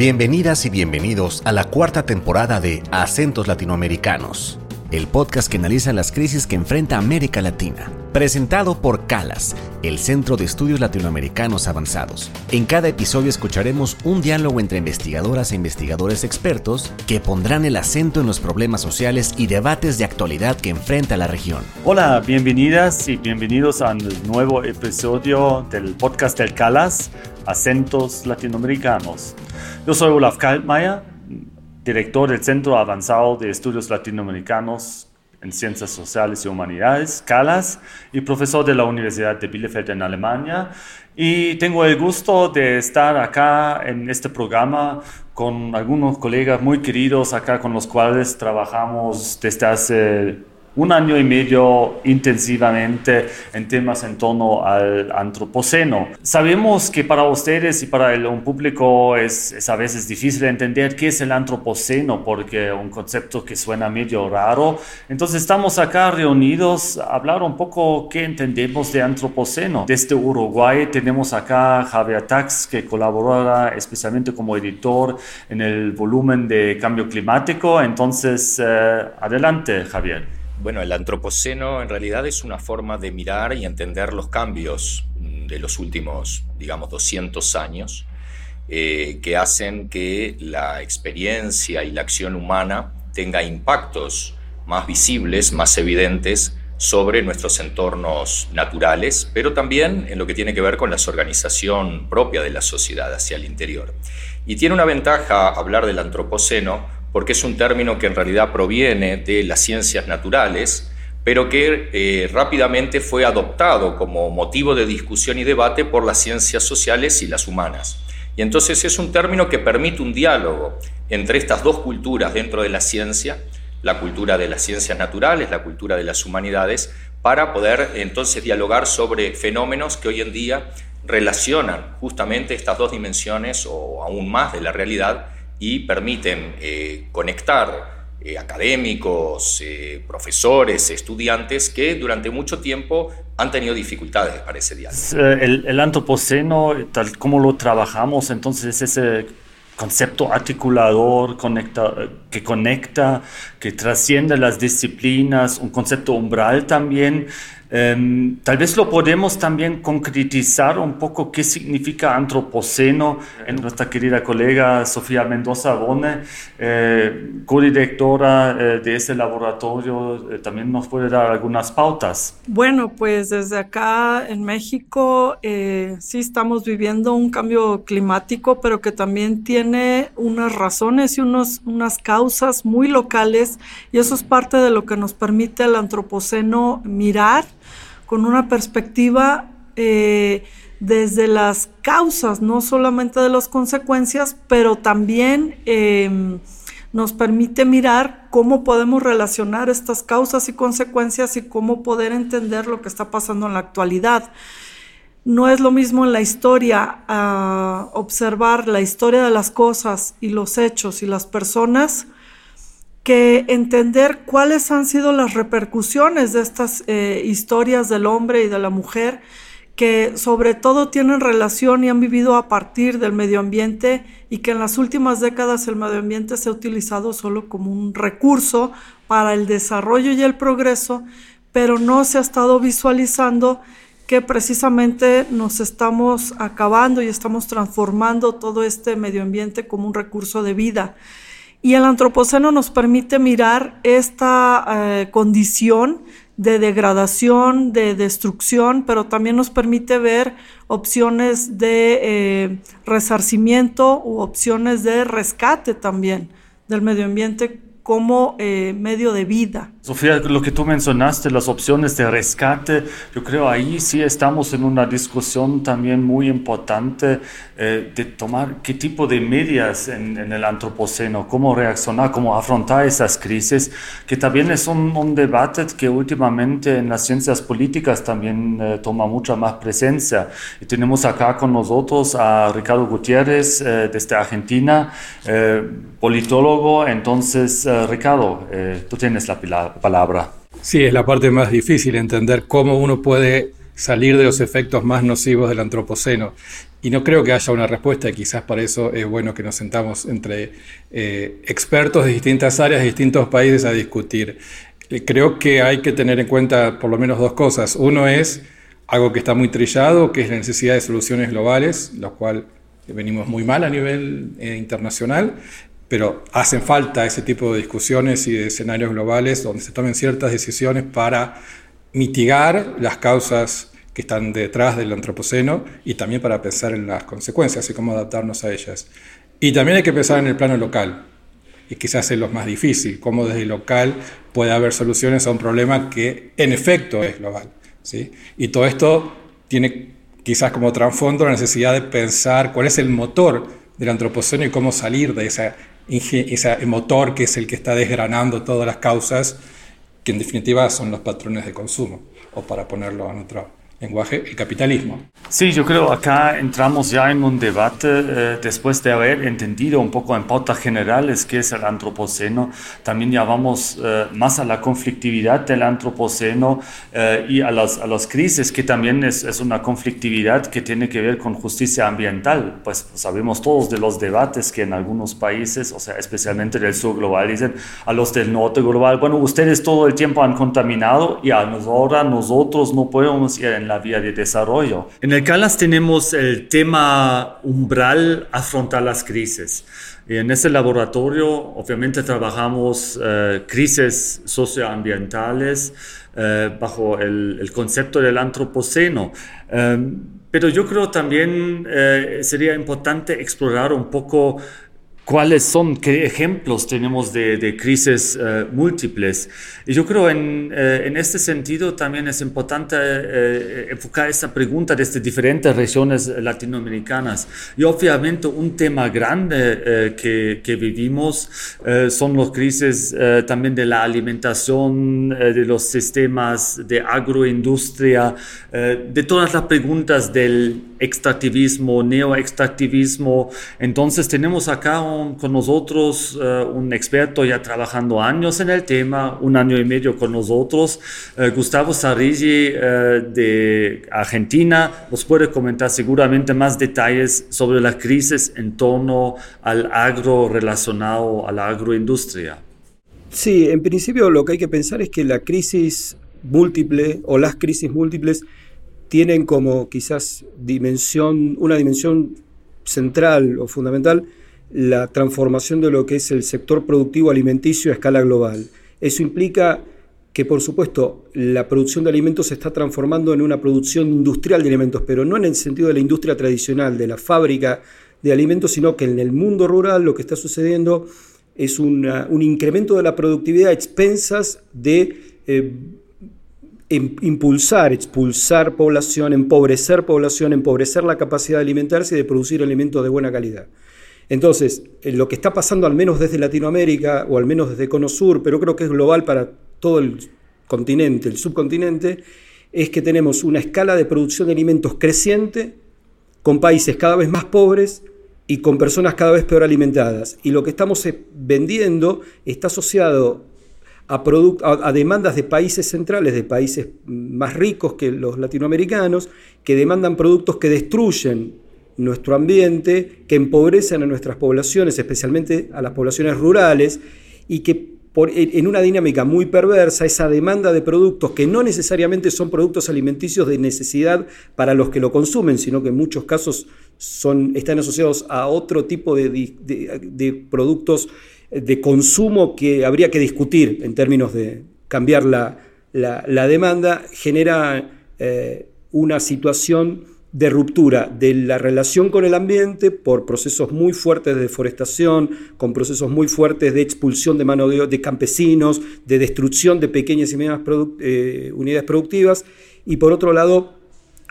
Bienvenidas y bienvenidos a la cuarta temporada de Acentos Latinoamericanos, el podcast que analiza las crisis que enfrenta América Latina, presentado por CALAS, el Centro de Estudios Latinoamericanos Avanzados. En cada episodio escucharemos un diálogo entre investigadoras e investigadores expertos que pondrán el acento en los problemas sociales y debates de actualidad que enfrenta la región. Hola, bienvenidas y bienvenidos al nuevo episodio del podcast del CALAS, Acentos Latinoamericanos. Yo soy Olaf Kaltmeier, director del Centro Avanzado de Estudios Latinoamericanos en Ciencias Sociales y Humanidades, CALAS, y profesor de la Universidad de Bielefeld en Alemania. Y tengo el gusto de estar acá en este programa con algunos colegas muy queridos acá con los cuales trabajamos desde hace un año y medio intensivamente en temas en torno al antropoceno. Sabemos que para ustedes y para un público es a veces difícil entender qué es el antropoceno, porque es un concepto que suena medio raro. Entonces estamos acá reunidos a hablar un poco qué entendemos de antropoceno. Desde Uruguay tenemos acá a Javier Tax, que colabora especialmente como editor en el volumen de Cambio Climático. Entonces, adelante, Javier. Bueno, el antropoceno en realidad es una forma de mirar y entender los cambios de los últimos, digamos, 200 años que hacen que la experiencia y la acción humana tenga impactos más visibles, más evidentes sobre nuestros entornos naturales, pero también en lo que tiene que ver con la organización propia de la sociedad hacia el interior. Y tiene una ventaja hablar del antropoceno porque es un término que en realidad proviene de las ciencias naturales, pero que rápidamente fue adoptado como motivo de discusión y debate por las ciencias sociales y las humanas. Y entonces es un término que permite un diálogo entre estas dos culturas dentro de la ciencia, la cultura de las ciencias naturales, la cultura de las humanidades, para poder entonces dialogar sobre fenómenos que hoy en día relacionan justamente estas dos dimensiones o aún más de la realidad, y permiten conectar académicos, profesores, estudiantes que durante mucho tiempo han tenido dificultades para ese diálogo. El antropoceno, tal como lo trabajamos, entonces ese concepto articulador que conecta, que trasciende las disciplinas, un concepto umbral también. Tal vez lo podemos también concretizar un poco qué significa antropoceno en nuestra querida colega Sofía Mendoza Bonne, codirectora de este laboratorio, también nos puede dar algunas pautas. Bueno, pues desde acá en México sí estamos viviendo un cambio climático, pero que también tiene unas razones y unas causas muy locales, y eso es parte de lo que nos permite el antropoceno mirar con una perspectiva desde las causas, no solamente de las consecuencias, pero también nos permite mirar cómo podemos relacionar estas causas y consecuencias y cómo poder entender lo que está pasando en la actualidad. No es lo mismo en la historia observar la historia de las cosas y los hechos y las personas, que entender cuáles han sido las repercusiones de estas historias del hombre y de la mujer, que sobre todo tienen relación y han vivido a partir del medio ambiente, y que en las últimas décadas el medio ambiente se ha utilizado solo como un recurso para el desarrollo y el progreso, pero no se ha estado visualizando que precisamente nos estamos acabando y estamos transformando todo este medio ambiente como un recurso de vida. Y el antropoceno nos permite mirar esta condición de degradación, de destrucción, pero también nos permite ver opciones de resarcimiento u opciones de rescate también del medio ambiente como medio de vida. Sofía, lo que tú mencionaste, las opciones de rescate, yo creo ahí sí estamos en una discusión también muy importante de tomar qué tipo de medidas en el antropoceno, cómo reaccionar, cómo afrontar esas crisis, que también es un debate que últimamente en las ciencias políticas también toma mucha más presencia. Y tenemos acá con nosotros a Ricardo Gutiérrez desde Argentina, politólogo. Entonces, Ricardo, tú tienes la palabra. Sí, es la parte más difícil, entender cómo uno puede salir de los efectos más nocivos del antropoceno. Y no creo que haya una respuesta, quizás para eso es bueno que nos sentamos entre expertos de distintas áreas, de distintos países a discutir. Creo que hay que tener en cuenta por lo menos dos cosas. Uno es algo que está muy trillado, que es la necesidad de soluciones globales, lo cual venimos muy mal a nivel internacional, pero hacen falta ese tipo de discusiones y de escenarios globales donde se tomen ciertas decisiones para mitigar las causas que están detrás del antropoceno y también para pensar en las consecuencias y cómo adaptarnos a ellas. Y también hay que pensar en el plano local, y quizás es lo más difícil, cómo desde local puede haber soluciones a un problema que en efecto es global, ¿sí? Y todo esto tiene quizás como trasfondo la necesidad de pensar cuál es el motor del antropoceno y cómo salir de ese motor que es el que está desgranando todas las causas, que en definitiva son los patrones de consumo, o para ponerlo en otro lenguaje, el capitalismo. Sí, yo creo acá entramos ya en un debate después de haber entendido un poco en pautas generales qué es el antropoceno. También ya vamos más a la conflictividad del antropoceno y a las crisis, que también es una conflictividad que tiene que ver con justicia ambiental. Pues sabemos todos de los debates que en algunos países, o sea, especialmente del sur global, dicen a los del norte global, bueno, ustedes todo el tiempo han contaminado y ahora nosotros no podemos ir en la vía de desarrollo. En el CALAS tenemos el tema umbral afrontar las crisis. Y en ese laboratorio obviamente trabajamos crisis socioambientales bajo el concepto del antropoceno. Pero yo creo también sería importante explorar un poco cuáles son, qué ejemplos tenemos de crisis múltiples. Y yo creo en este sentido también es importante enfocar esta pregunta desde diferentes regiones latinoamericanas. Y obviamente un tema grande que vivimos son las crisis también de la alimentación, de los sistemas de agroindustria, de todas las preguntas del extractivismo, neoextractivismo. Entonces tenemos acá con nosotros un experto ya trabajando años en el tema, 1 año y medio con nosotros, Gustavo Sarrigi de Argentina, nos puede comentar seguramente más detalles sobre las crisis en torno al agro relacionado a la agroindustria. Sí, en principio lo que hay que pensar es que la crisis múltiple o las crisis múltiples tienen como quizás una dimensión central o fundamental la transformación de lo que es el sector productivo alimenticio a escala global. Eso implica que, por supuesto, la producción de alimentos se está transformando en una producción industrial de alimentos, pero no en el sentido de la industria tradicional, de la fábrica de alimentos, sino que en el mundo rural lo que está sucediendo es un incremento de la productividad a expensas de expulsar población, empobrecer población, empobrecer la capacidad de alimentarse y de producir alimentos de buena calidad. Entonces, lo que está pasando al menos desde Latinoamérica, o al menos desde Cono Sur, pero creo que es global para todo el continente, el subcontinente, es que tenemos una escala de producción de alimentos creciente, con países cada vez más pobres y con personas cada vez peor alimentadas. Y lo que estamos vendiendo está asociado a demandas de países centrales, de países más ricos que los latinoamericanos, que demandan productos que destruyen nuestro ambiente, que empobrecen a nuestras poblaciones, especialmente a las poblaciones rurales, y que en una dinámica muy perversa, esa demanda de productos que no necesariamente son productos alimenticios de necesidad para los que lo consumen, sino que en muchos casos están asociados a otro tipo de productos de consumo que habría que discutir en términos de cambiar la demanda, genera una situación de ruptura de la relación con el ambiente por procesos muy fuertes de deforestación, con procesos muy fuertes de expulsión de mano de obra de campesinos, de destrucción de pequeñas y medianas unidades productivas, y por otro lado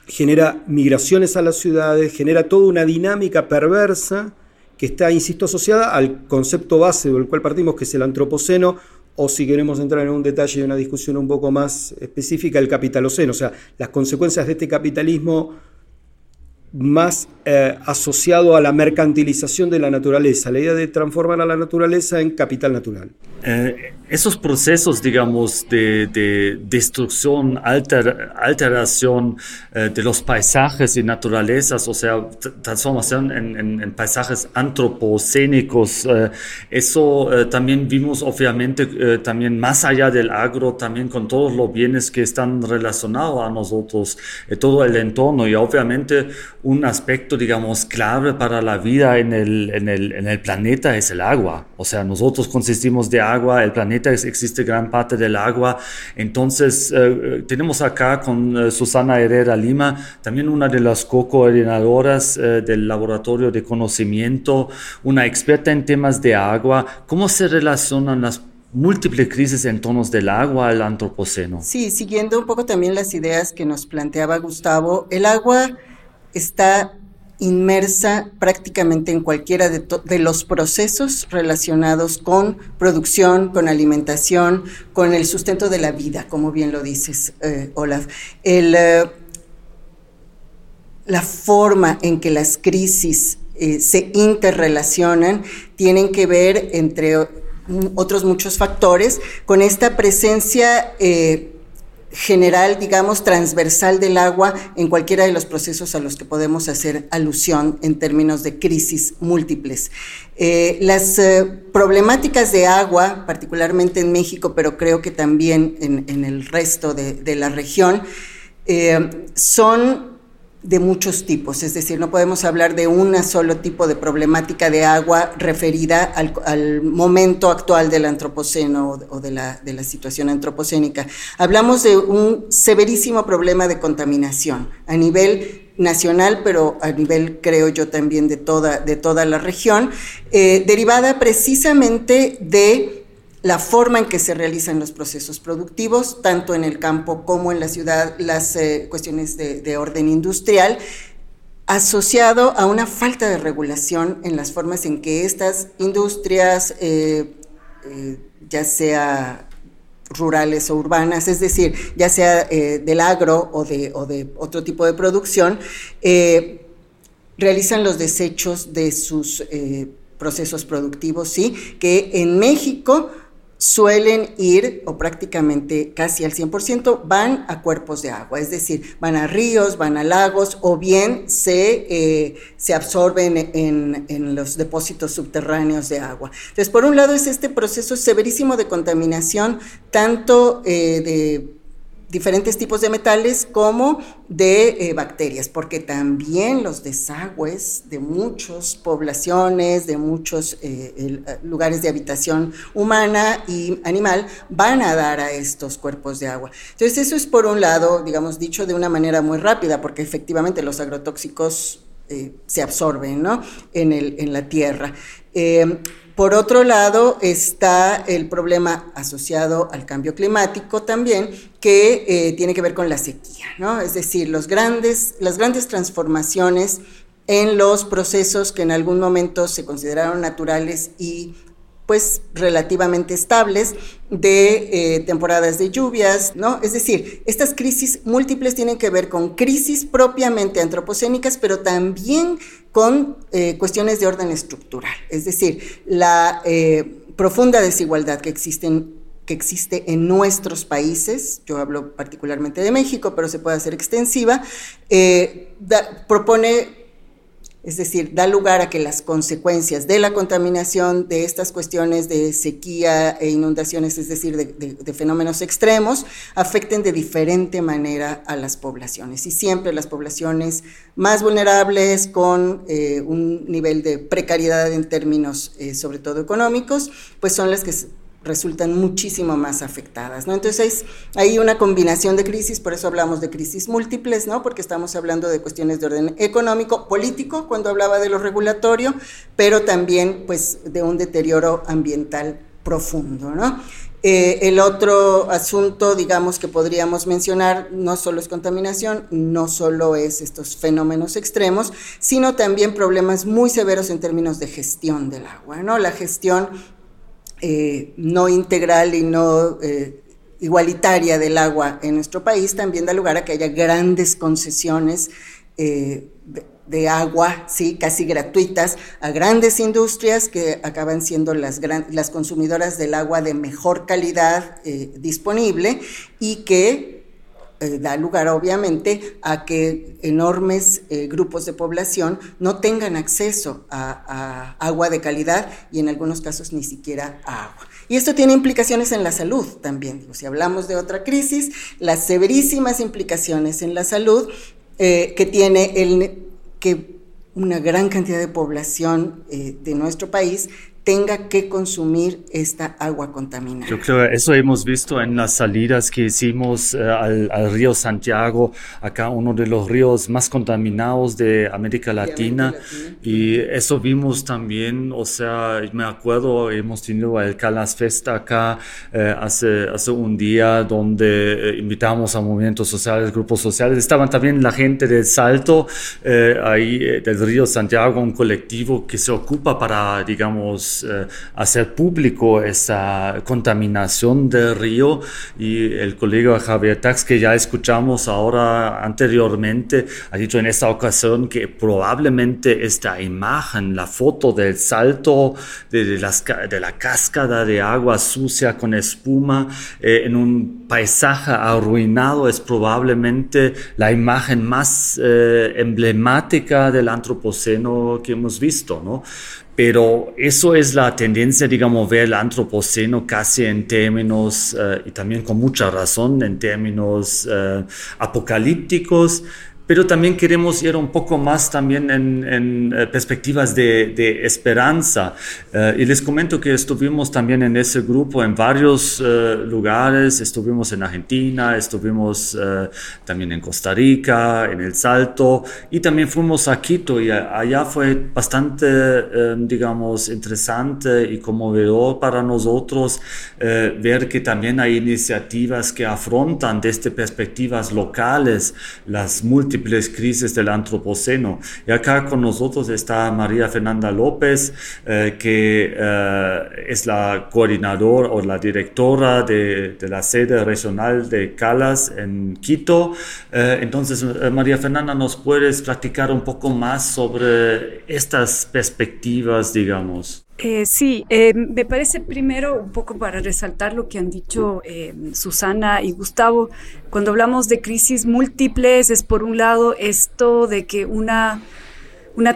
genera migraciones a las ciudades, genera toda una dinámica perversa que está, insisto, asociada al concepto base del cual partimos, que es el antropoceno, o si queremos entrar en un detalle de una discusión un poco más específica, el capitaloceno, o sea, las consecuencias de este capitalismo más asociado a la mercantilización de la naturaleza, la idea de transformar a la naturaleza en capital natural. Esos procesos, digamos, de destrucción, alteración de los paisajes y naturalezas, o sea, transformación en paisajes antropocénicos, eso también vimos, obviamente, también más allá del agro, también con todos los bienes que están relacionados a nosotros, todo el entorno, y obviamente un aspecto, digamos, clave para la vida en el planeta es el agua. O sea, nosotros consistimos de agua, el planeta existe gran parte del agua. Entonces tenemos acá con Susana Herrera Lima, también una de las co-coordinadoras del Laboratorio de Conocimiento, una experta en temas de agua. ¿Cómo se relacionan las múltiples crisis en torno del agua al antropoceno? Sí, siguiendo un poco también las ideas que nos planteaba Gustavo, el agua está inmersa prácticamente en cualquiera de los procesos relacionados con producción, con alimentación, con el sustento de la vida, como bien lo dices, Olaf. La forma en que las crisis se interrelacionan tienen que ver, entre otros muchos factores, con esta presencia general, digamos, transversal del agua en cualquiera de los procesos a los que podemos hacer alusión en términos de crisis múltiples. Las problemáticas de agua, particularmente en México, pero creo que también en el resto de la región, son de muchos tipos, es decir, no podemos hablar de un solo tipo de problemática de agua referida al momento actual del antropoceno o de la situación antropocénica. Hablamos de un severísimo problema de contaminación a nivel nacional, pero a nivel, creo yo, también de toda la región, derivada precisamente de la forma en que se realizan los procesos productivos, tanto en el campo como en la ciudad, las cuestiones de orden industrial, asociado a una falta de regulación en las formas en que estas industrias, ya sea rurales o urbanas, es decir, ya sea del agro o de otro tipo de producción, realizan los desechos de sus procesos productivos, sí, que en México suelen ir, o prácticamente casi al 100%, van a cuerpos de agua, es decir, van a ríos, van a lagos, o bien se absorben en los depósitos subterráneos de agua. Entonces, por un lado es este proceso severísimo de contaminación, tanto de diferentes tipos de metales como de bacterias, porque también los desagües de muchas poblaciones, de muchos lugares de habitación humana y animal van a dar a estos cuerpos de agua. Entonces eso es, por un lado, digamos, dicho de una manera muy rápida, porque efectivamente los agrotóxicos se absorben, ¿no?, en la tierra. Por otro lado, está el problema asociado al cambio climático también, que tiene que ver con la sequía, ¿no? Es decir, las grandes transformaciones en los procesos que en algún momento se consideraron naturales y pues relativamente estables de temporadas de lluvias, ¿no? Es decir, estas crisis múltiples tienen que ver con crisis propiamente antropocénicas, pero también con cuestiones de orden estructural, es decir, la profunda desigualdad que existe en nuestros países, yo hablo particularmente de México, pero se puede hacer extensiva, es decir, da lugar a que las consecuencias de la contaminación, de estas cuestiones de sequía e inundaciones, es decir, de fenómenos extremos, afecten de diferente manera a las poblaciones. Y siempre las poblaciones más vulnerables, con un nivel de precariedad en términos, sobre todo económicos, pues son las que resultan muchísimo más afectadas, ¿no? Entonces hay una combinación de crisis, por eso hablamos de crisis múltiples, ¿no?, porque estamos hablando de cuestiones de orden económico, político, cuando hablaba de lo regulatorio, pero también pues de un deterioro ambiental profundo, ¿no? El otro asunto, digamos, que podríamos mencionar, no solo es contaminación, no solo es estos fenómenos extremos, sino también problemas muy severos en términos de gestión del agua, ¿no? La gestión no integral y no igualitaria del agua en nuestro país también da lugar a que haya grandes concesiones de agua, sí, casi gratuitas a grandes industrias que acaban siendo las consumidoras del agua de mejor calidad disponible, y que da lugar obviamente a que enormes grupos de población no tengan acceso a agua de calidad y en algunos casos ni siquiera a agua. Y esto tiene implicaciones en la salud también. Si hablamos de otra crisis, las severísimas implicaciones en la salud que tiene que una gran cantidad de población de nuestro país tenga que consumir esta agua contaminada. Yo creo que eso hemos visto en las salidas que hicimos al río Santiago, acá uno de los ríos más contaminados de América Latina. Y eso vimos también, o sea, me acuerdo, hemos tenido el CALAS Fest acá hace un día, donde invitamos a movimientos sociales, grupos sociales, estaban también la gente del Salto, ahí del río Santiago, un colectivo que se ocupa para, digamos, hacer público esa contaminación del río, y el colega Javier Tax, que ya escuchamos ahora anteriormente, ha dicho en esta ocasión que probablemente esta imagen, la foto del Salto, de la cascada de agua sucia con espuma en un paisaje arruinado, es probablemente la imagen más emblemática del antropoceno que hemos visto, ¿no? Pero eso es la tendencia, digamos, ver el antropoceno casi en términos, y también con mucha razón, en términos apocalípticos, pero también queremos ir un poco más también en perspectivas de esperanza. Y les comento que estuvimos también en ese grupo en varios lugares, estuvimos en Argentina, estuvimos también en Costa Rica, en El Salto, y también fuimos a Quito, y allá fue bastante, digamos, interesante y conmovedor para nosotros ver que también hay iniciativas que afrontan desde perspectivas locales las múltiples crisis del antropoceno. Y acá con nosotros está María Fernanda López, que es la coordinadora o la directora de la sede regional de CALAS en Quito. Entonces, María Fernanda, ¿nos puedes platicar un poco más sobre estas perspectivas, digamos? Sí, me parece primero un poco para resaltar lo que han dicho Susana y Gustavo. Cuando hablamos de crisis múltiples, es por un lado esto de que una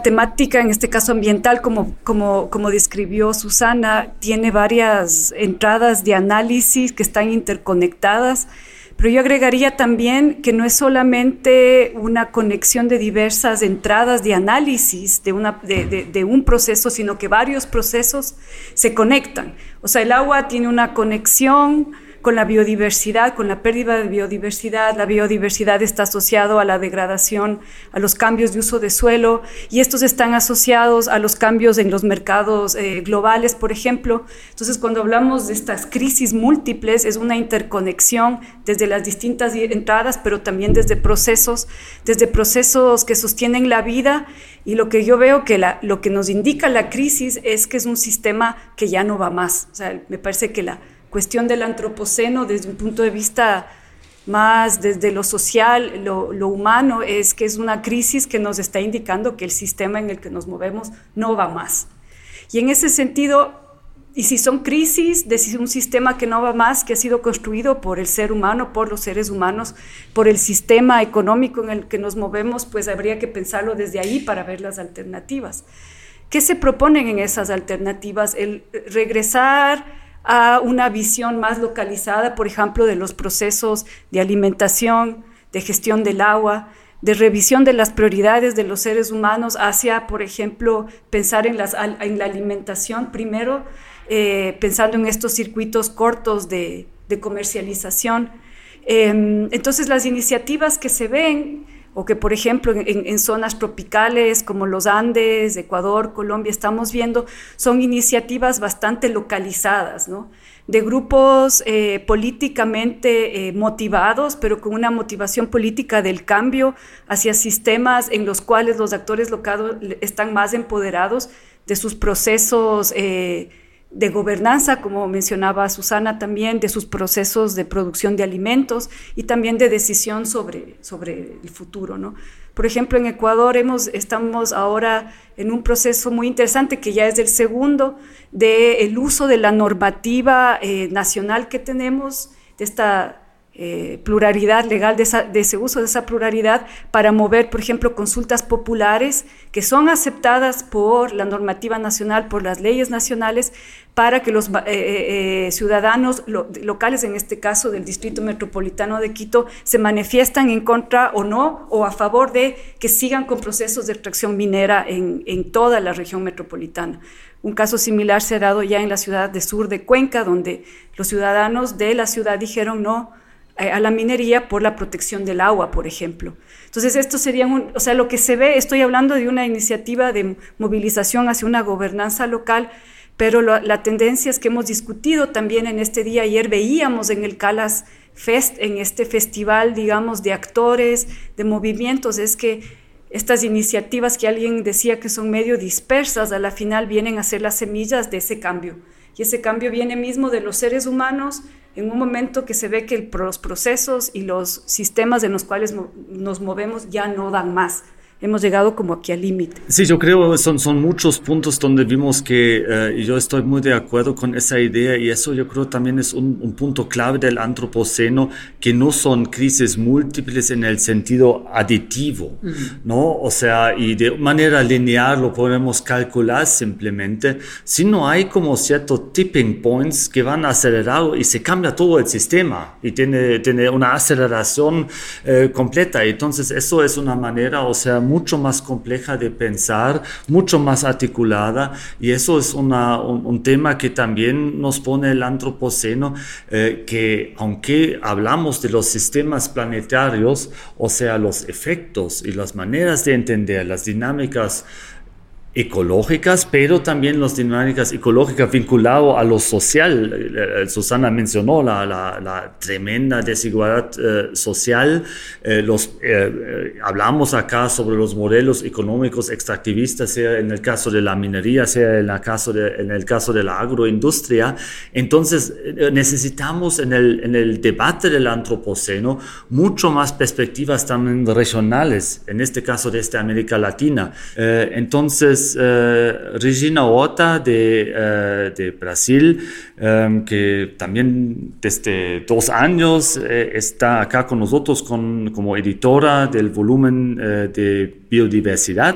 temática, en este caso ambiental, como describió Susana, tiene varias entradas de análisis que están interconectadas, pero yo agregaría también que no es solamente una conexión de diversas entradas de análisis de un proceso, sino que varios procesos se conectan. O sea, el agua tiene una conexión con la biodiversidad, con la pérdida de biodiversidad. La biodiversidad está asociada a la degradación, a los cambios de uso de suelo, y estos están asociados a los cambios en los mercados globales, por ejemplo. Entonces, cuando hablamos de estas crisis múltiples, es una interconexión desde las distintas entradas, pero también desde procesos que sostienen la vida. Y lo que yo veo que lo que nos indica la crisis es que es un sistema que ya no va más. O sea, me parece que la cuestión del antropoceno desde un punto de vista más desde lo social, lo humano, es que es una crisis que nos está indicando que el sistema en el que nos movemos no va más. Y en ese sentido, y si son crisis de un sistema que no va más, que ha sido construido por el ser humano, por los seres humanos, por el sistema económico en el que nos movemos, pues habría que pensarlo desde ahí para ver las alternativas. ¿Qué se proponen en esas alternativas? El regresar a una visión más localizada, por ejemplo, de los procesos de alimentación, de gestión del agua, de revisión de las prioridades de los seres humanos hacia, por ejemplo, pensar en la alimentación primero, pensando en estos circuitos cortos de comercialización. Entonces, las iniciativas que se ven, o que, por ejemplo, en zonas tropicales como los Andes, Ecuador, Colombia, estamos viendo, son iniciativas bastante localizadas, ¿no? De grupos políticamente motivados, pero con una motivación política del cambio hacia sistemas en los cuales los actores locales están más empoderados de sus procesos de gobernanza, como mencionaba Susana también, de sus procesos de producción de alimentos y también de decisión sobre el futuro, ¿no? Por ejemplo, en Ecuador estamos ahora en un proceso muy interesante que ya es el segundo del uso de la normativa nacional que tenemos, de esta pluralidad legal, de ese uso de esa pluralidad para mover, por ejemplo, consultas populares que son aceptadas por la normativa nacional, por las leyes nacionales, para que los ciudadanos locales, en este caso del Distrito Metropolitano de Quito, se manifiestan en contra o no, o a favor de que sigan con procesos de extracción minera en toda la región metropolitana. Un caso similar se ha dado ya en la ciudad de Sur de Cuenca, donde los ciudadanos de la ciudad dijeron no a la minería por la protección del agua, por ejemplo. Entonces, esto sería o sea, lo que se ve, estoy hablando de una iniciativa de movilización hacia una gobernanza local, pero la tendencia es que hemos discutido también en este día. Ayer veíamos en el CALAS Fest, en este festival, digamos, de actores, de movimientos, es que estas iniciativas que alguien decía que son medio dispersas, a la final vienen a ser las semillas de ese cambio. Y ese cambio viene mismo de los seres humanos, en un momento que se ve que los procesos y los sistemas en los cuales nos movemos ya no dan más. Hemos llegado como aquí al límite. Sí, yo creo que son muchos puntos donde vimos que, yo estoy muy de acuerdo con esa idea, y eso yo creo también es un punto clave del antropoceno, que no son crisis múltiples en el sentido aditivo, ¿no? O sea, y de manera lineal lo podemos calcular simplemente, sino hay como ciertos tipping points que van acelerando y se cambia todo el sistema y tiene una aceleración completa. Entonces eso es una manera, o sea, mucho más compleja de pensar, mucho más articulada, y eso es un tema que también nos pone el antropoceno, que aunque hablamos de los sistemas planetarios, o sea, los efectos y las maneras de entender las dinámicas ecológicas, pero también las dinámicas ecológicas vinculadas a lo social. Susana mencionó la tremenda desigualdad social. Hablamos acá sobre los modelos económicos extractivistas, sea en el caso de la minería, sea en el caso de la agroindustria. Entonces necesitamos en el debate del antropoceno mucho más perspectivas también regionales, en este caso desde América Latina. Entonces Regina Ota de Brasil, que también desde 2 años está acá con nosotros como editora del volumen de biodiversidad.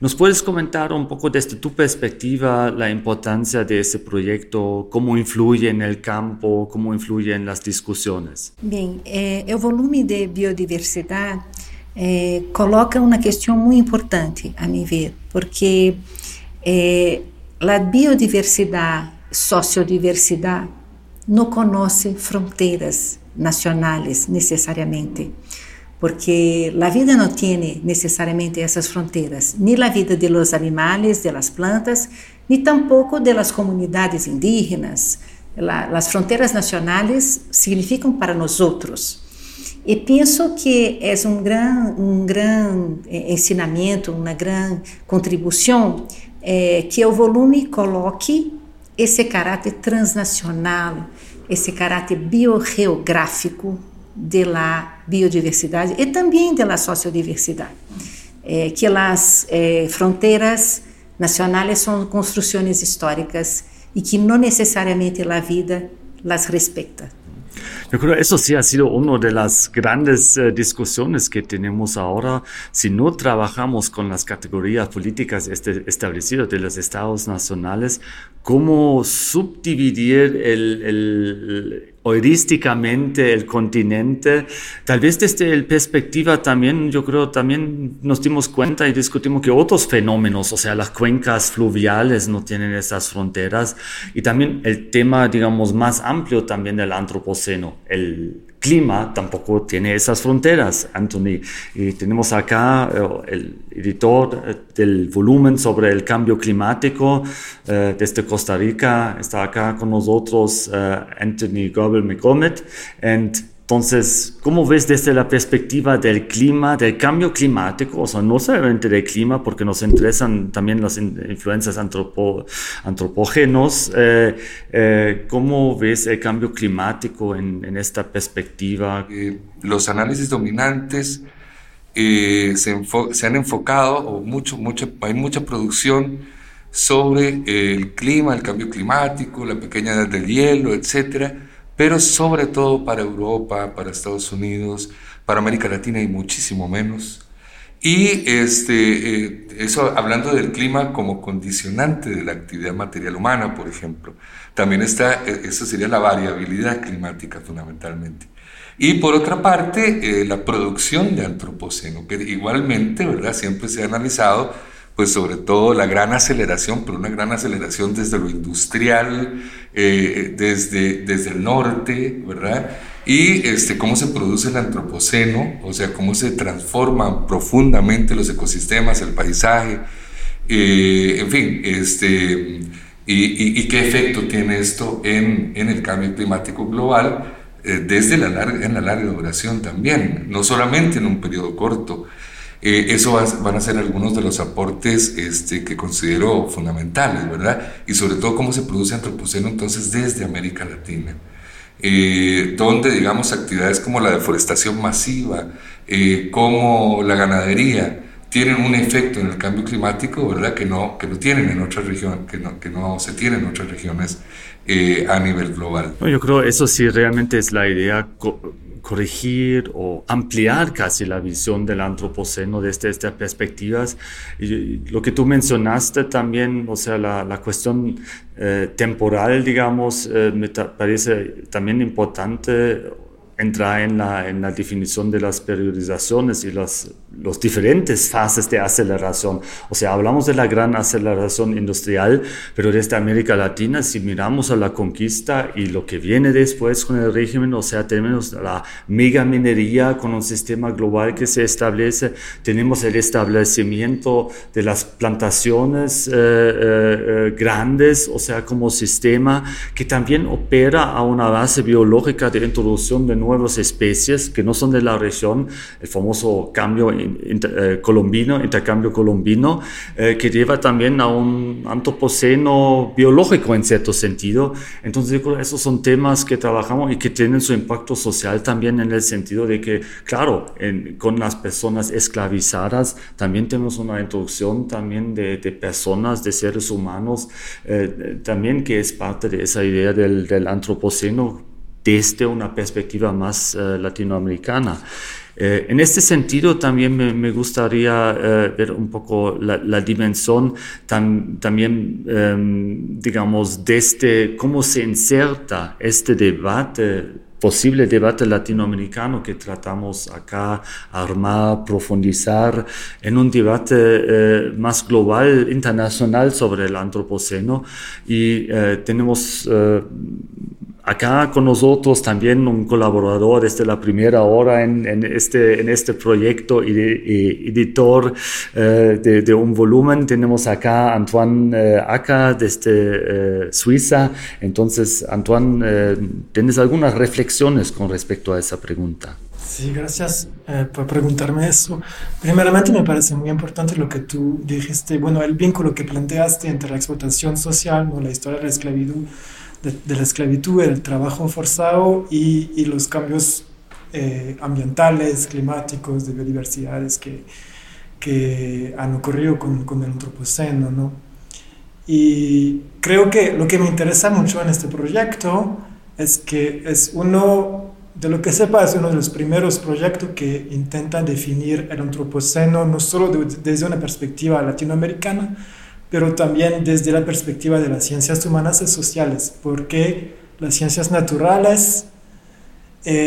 ¿Nos puedes comentar un poco desde tu perspectiva la importancia de ese proyecto? ¿Cómo influye en el campo? ¿Cómo influye en las discusiones? Bien, el volumen de biodiversidad coloca uma questão muito importante, a meu ver, porque a biodiversidade, sociodiversidade, não conhece fronteiras nacionais necessariamente, porque a vida não tem necessariamente essas fronteiras, nem a vida dos animais, das plantas, nem tampouco das comunidades indígenas. As fronteiras nacionais significam para nós outros. E penso que é um grande ensinamento, uma grande contribuição que o volume coloque esse caráter transnacional, esse caráter biogeográfico da biodiversidade e também da sociodiversidade. Que as fronteiras nacionais são construções históricas e que não necessariamente a vida as respeita. Yo creo que eso sí ha sido una de las grandes discusiones que tenemos ahora. Si no trabajamos con las categorías políticas establecidas de los estados nacionales, ¿cómo subdividir heurísticamente el continente? Tal vez desde el perspectiva también, yo creo también nos dimos cuenta y discutimos que otros fenómenos, o sea, las cuencas fluviales no tienen esas fronteras, y también el tema, digamos, más amplio también del antropoceno, el clima tampoco tiene esas fronteras, Anthony. Y tenemos acá el editor del volumen sobre el cambio climático desde Costa Rica. Está acá con nosotros Anthony Goebel-McGommet. Entonces, ¿cómo ves desde la perspectiva del clima, del cambio climático? O sea, no solamente del clima, porque nos interesan también las influencias antropógenos. ¿Cómo ves el cambio climático en esta perspectiva? Los análisis dominantes se han enfocado, hay mucha producción sobre el clima, el cambio climático, la pequeña edad del hielo, etcétera. Pero sobre todo para Europa, para Estados Unidos, para América Latina y muchísimo menos. Y eso hablando del clima como condicionante de la actividad material humana, por ejemplo. También eso sería la variabilidad climática fundamentalmente. Y por otra parte, la producción de antropoceno, que igualmente, ¿verdad?, siempre se ha analizado, pues sobre todo la gran aceleración, pero una gran aceleración desde lo industrial, desde el norte, ¿verdad? Y cómo se produce el antropoceno, o sea, cómo se transforman profundamente los ecosistemas, el paisaje, en fin, y qué efecto tiene esto en el cambio climático global, desde la larga duración también, no solamente en un periodo corto. Van a ser algunos de los aportes que considero fundamentales, ¿verdad? Y sobre todo cómo se produce antropoceno entonces desde América Latina, donde digamos actividades como la deforestación masiva, como la ganadería, tienen un efecto en el cambio climático, ¿verdad?, que no tienen en otras regiones, que no se tienen en otras regiones a nivel global. Yo creo eso sí realmente es la idea, corregir o ampliar casi la visión del antropoceno desde estas perspectivas. Y lo que tú mencionaste también, o sea, la cuestión temporal, digamos, me parece también importante entrar en la definición de las periodizaciones y los diferentes fases de aceleración. O sea, hablamos de la gran aceleración industrial, pero desde América Latina, si miramos a la conquista y lo que viene después con el régimen, o sea, tenemos la megaminería con un sistema global que se establece, tenemos el establecimiento de las plantaciones grandes, o sea, como sistema que también opera a una base biológica de introducción de nuevas especies que no son de la región, el famoso cambio intercambio colombino, que lleva también a un antropoceno biológico en cierto sentido. Entonces yo creo que esos son temas que trabajamos y que tienen su impacto social también, en el sentido de que, claro, con las personas esclavizadas también tenemos una introducción también de personas, de seres humanos, también que es parte de esa idea del antropoceno desde una perspectiva más latinoamericana. En este sentido también me gustaría ver un poco la dimensión también, digamos, desde cómo se inserta este posible debate latinoamericano que tratamos acá, armar, profundizar en un debate más global, internacional sobre el antropoceno. Y tenemos acá con nosotros también un colaborador desde la primera hora en este proyecto, editor de un volumen. Tenemos acá a Antoine Acker desde Suiza. Entonces, Antoine, ¿tienes algunas reflexiones con respecto a esa pregunta? Sí, gracias por preguntarme eso. Primeramente me parece muy importante lo que tú dijiste, bueno, el vínculo que planteaste entre la explotación social, ¿no?, la historia de la esclavitud, de la esclavitud, el trabajo forzado y los cambios ambientales, climáticos, de biodiversidades que han ocurrido con el antropoceno, ¿no? Y creo que lo que me interesa mucho en este proyecto es que es uno de los primeros proyectos que intenta definir el antropoceno no solo desde una perspectiva latinoamericana, pero también desde la perspectiva de las ciencias humanas y sociales, porque las ciencias naturales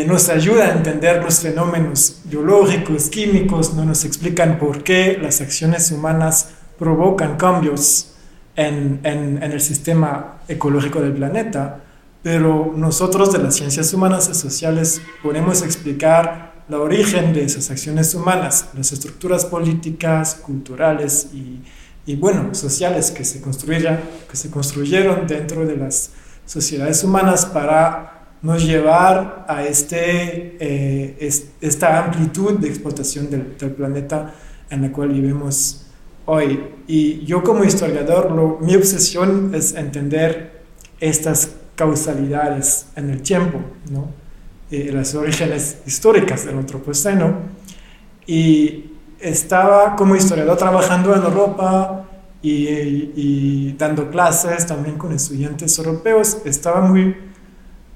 nos ayudan a entender los fenómenos biológicos, químicos, no nos explican por qué las acciones humanas provocan cambios en el sistema ecológico del planeta, pero nosotros de las ciencias humanas y sociales podemos explicar el origen de esas acciones humanas, las estructuras políticas, culturales y bueno, sociales que se construyeron dentro de las sociedades humanas para nos llevar a esta amplitud de explotación del planeta en la cual vivimos hoy. Y yo como historiador, mi obsesión es entender estas causalidades en el tiempo, ¿no? Las orígenes históricas del Antropoceno. Y estaba como historiador trabajando en Europa y dando clases también con estudiantes europeos. Estaba muy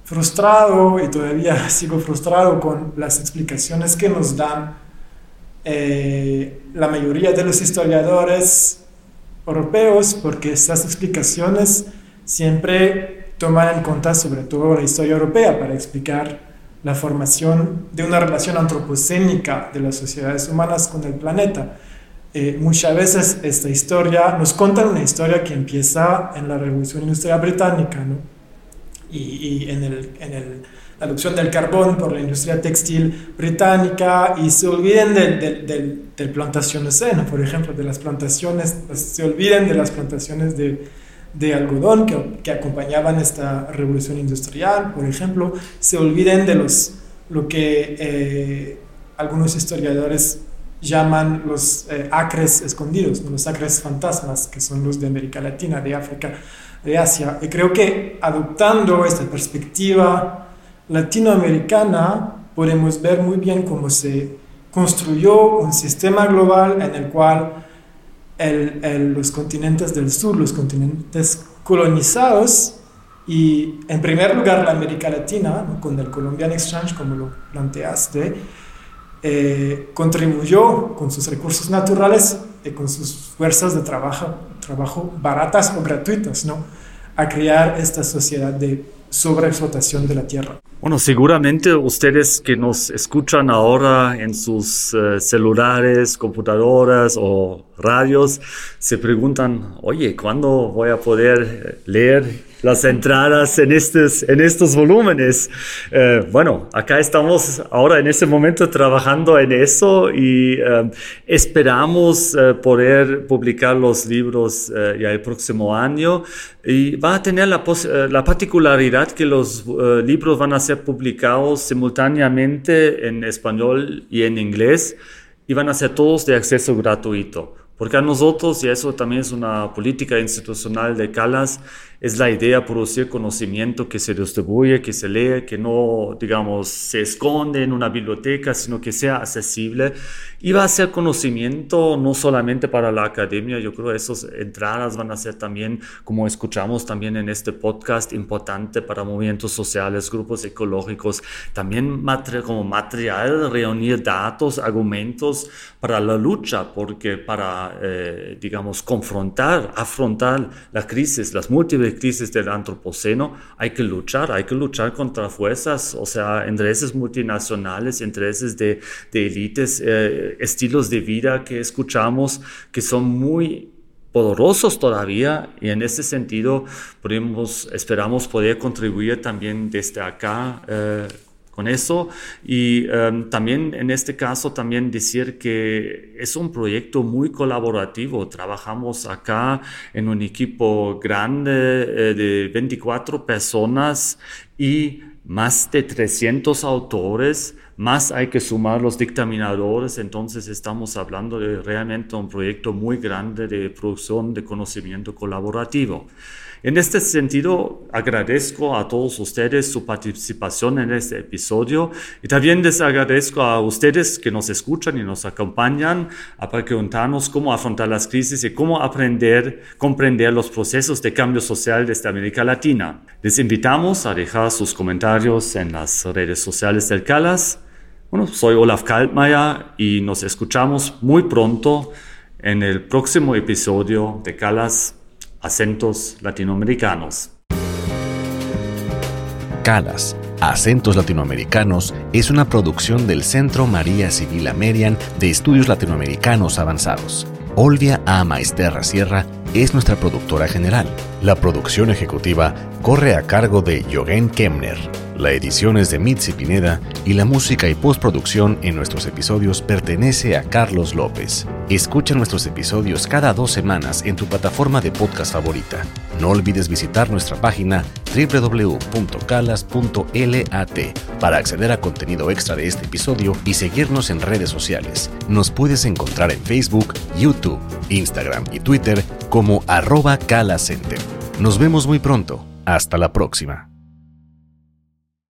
frustrado y todavía sigo frustrado con las explicaciones que nos dan la mayoría de los historiadores europeos, porque estas explicaciones siempre toman en cuenta sobre todo la historia europea para explicar la formación de una relación antropocénica de las sociedades humanas con el planeta. Muchas veces esta historia, nos contan una historia que empieza en la Revolución Industrial Británica, ¿no? Y en la adopción del carbón por la industria textil británica, y se olviden del plantacionoceno, por ejemplo, de las plantaciones, se olviden de las plantaciones de algodón que acompañaban esta revolución industrial, por ejemplo, se olviden de lo que algunos historiadores llaman los acres escondidos, ¿no? Los acres fantasmas, que son los de América Latina, de África, de Asia. Y creo que adoptando esta perspectiva latinoamericana podemos ver muy bien cómo se construyó un sistema global en el cual los continentes del sur, los continentes colonizados, y en primer lugar la América Latina, ¿no? Con el Colombian Exchange, como lo planteaste, contribuyó con sus recursos naturales y con sus fuerzas de trabajo baratas o gratuitas, ¿no? A crear esta sociedad de sobreexplotación de la tierra. Bueno, seguramente ustedes que nos escuchan ahora en sus celulares, computadoras o radios, se preguntan, oye, ¿cuándo voy a poder leer las entradas en estos volúmenes? Bueno, acá estamos ahora en este momento trabajando en eso y esperamos poder publicar los libros ya el próximo año, y va a tener la particularidad que los libros van a ser publicados simultáneamente en español y en inglés, y van a ser todos de acceso gratuito. Porque a nosotros, y eso también es una política institucional de CALAS, es la idea producir conocimiento que se distribuye, que se lee, que no, digamos, se esconde en una biblioteca, sino que sea accesible. Y va a ser conocimiento no solamente para la academia, yo creo que esas entradas van a ser también, como escuchamos también en este podcast, importante para movimientos sociales, grupos ecológicos, también como material, reunir datos, argumentos para la lucha, porque para digamos, afrontar las crisis, las múltiples crisis del Antropoceno, hay que luchar contra fuerzas, o sea, intereses multinacionales, intereses de élites, estilos de vida que escuchamos que son muy poderosos todavía, y en ese sentido esperamos poder contribuir también desde acá con eso, y también en este caso también decir que es un proyecto muy colaborativo. Trabajamos acá en un equipo grande de 24 personas y más de 300 autores, más hay que sumar los dictaminadores, entonces estamos hablando de realmente un proyecto muy grande de producción de conocimiento colaborativo. En este sentido, agradezco a todos ustedes su participación en este episodio, y también les agradezco a ustedes que nos escuchan y nos acompañan a preguntarnos cómo afrontar las crisis y cómo comprender los procesos de cambio social desde América Latina. Les invitamos a dejar sus comentarios en las redes sociales del CALAS. Bueno, soy Olaf Kaltmeier y nos escuchamos muy pronto en el próximo episodio de CALAS. Acentos Latinoamericanos. CALAS, Acentos Latinoamericanos, es una producción del Centro María Sibyl Merian de Estudios Latinoamericanos Avanzados. Olvia A. Maesterra Sierra es nuestra productora general. La producción ejecutiva corre a cargo de Jochen Kemner. La edición es de Mitsy Pineda y la música y postproducción en nuestros episodios pertenece a Carlos López. Escucha nuestros episodios cada 2 semanas en tu plataforma de podcast favorita. No olvides visitar nuestra página www.calas.lat para acceder a contenido extra de este episodio y seguirnos en redes sociales. Nos puedes encontrar en Facebook, YouTube, Instagram y Twitter como @CalasCenter. Nos vemos muy pronto. Hasta la próxima.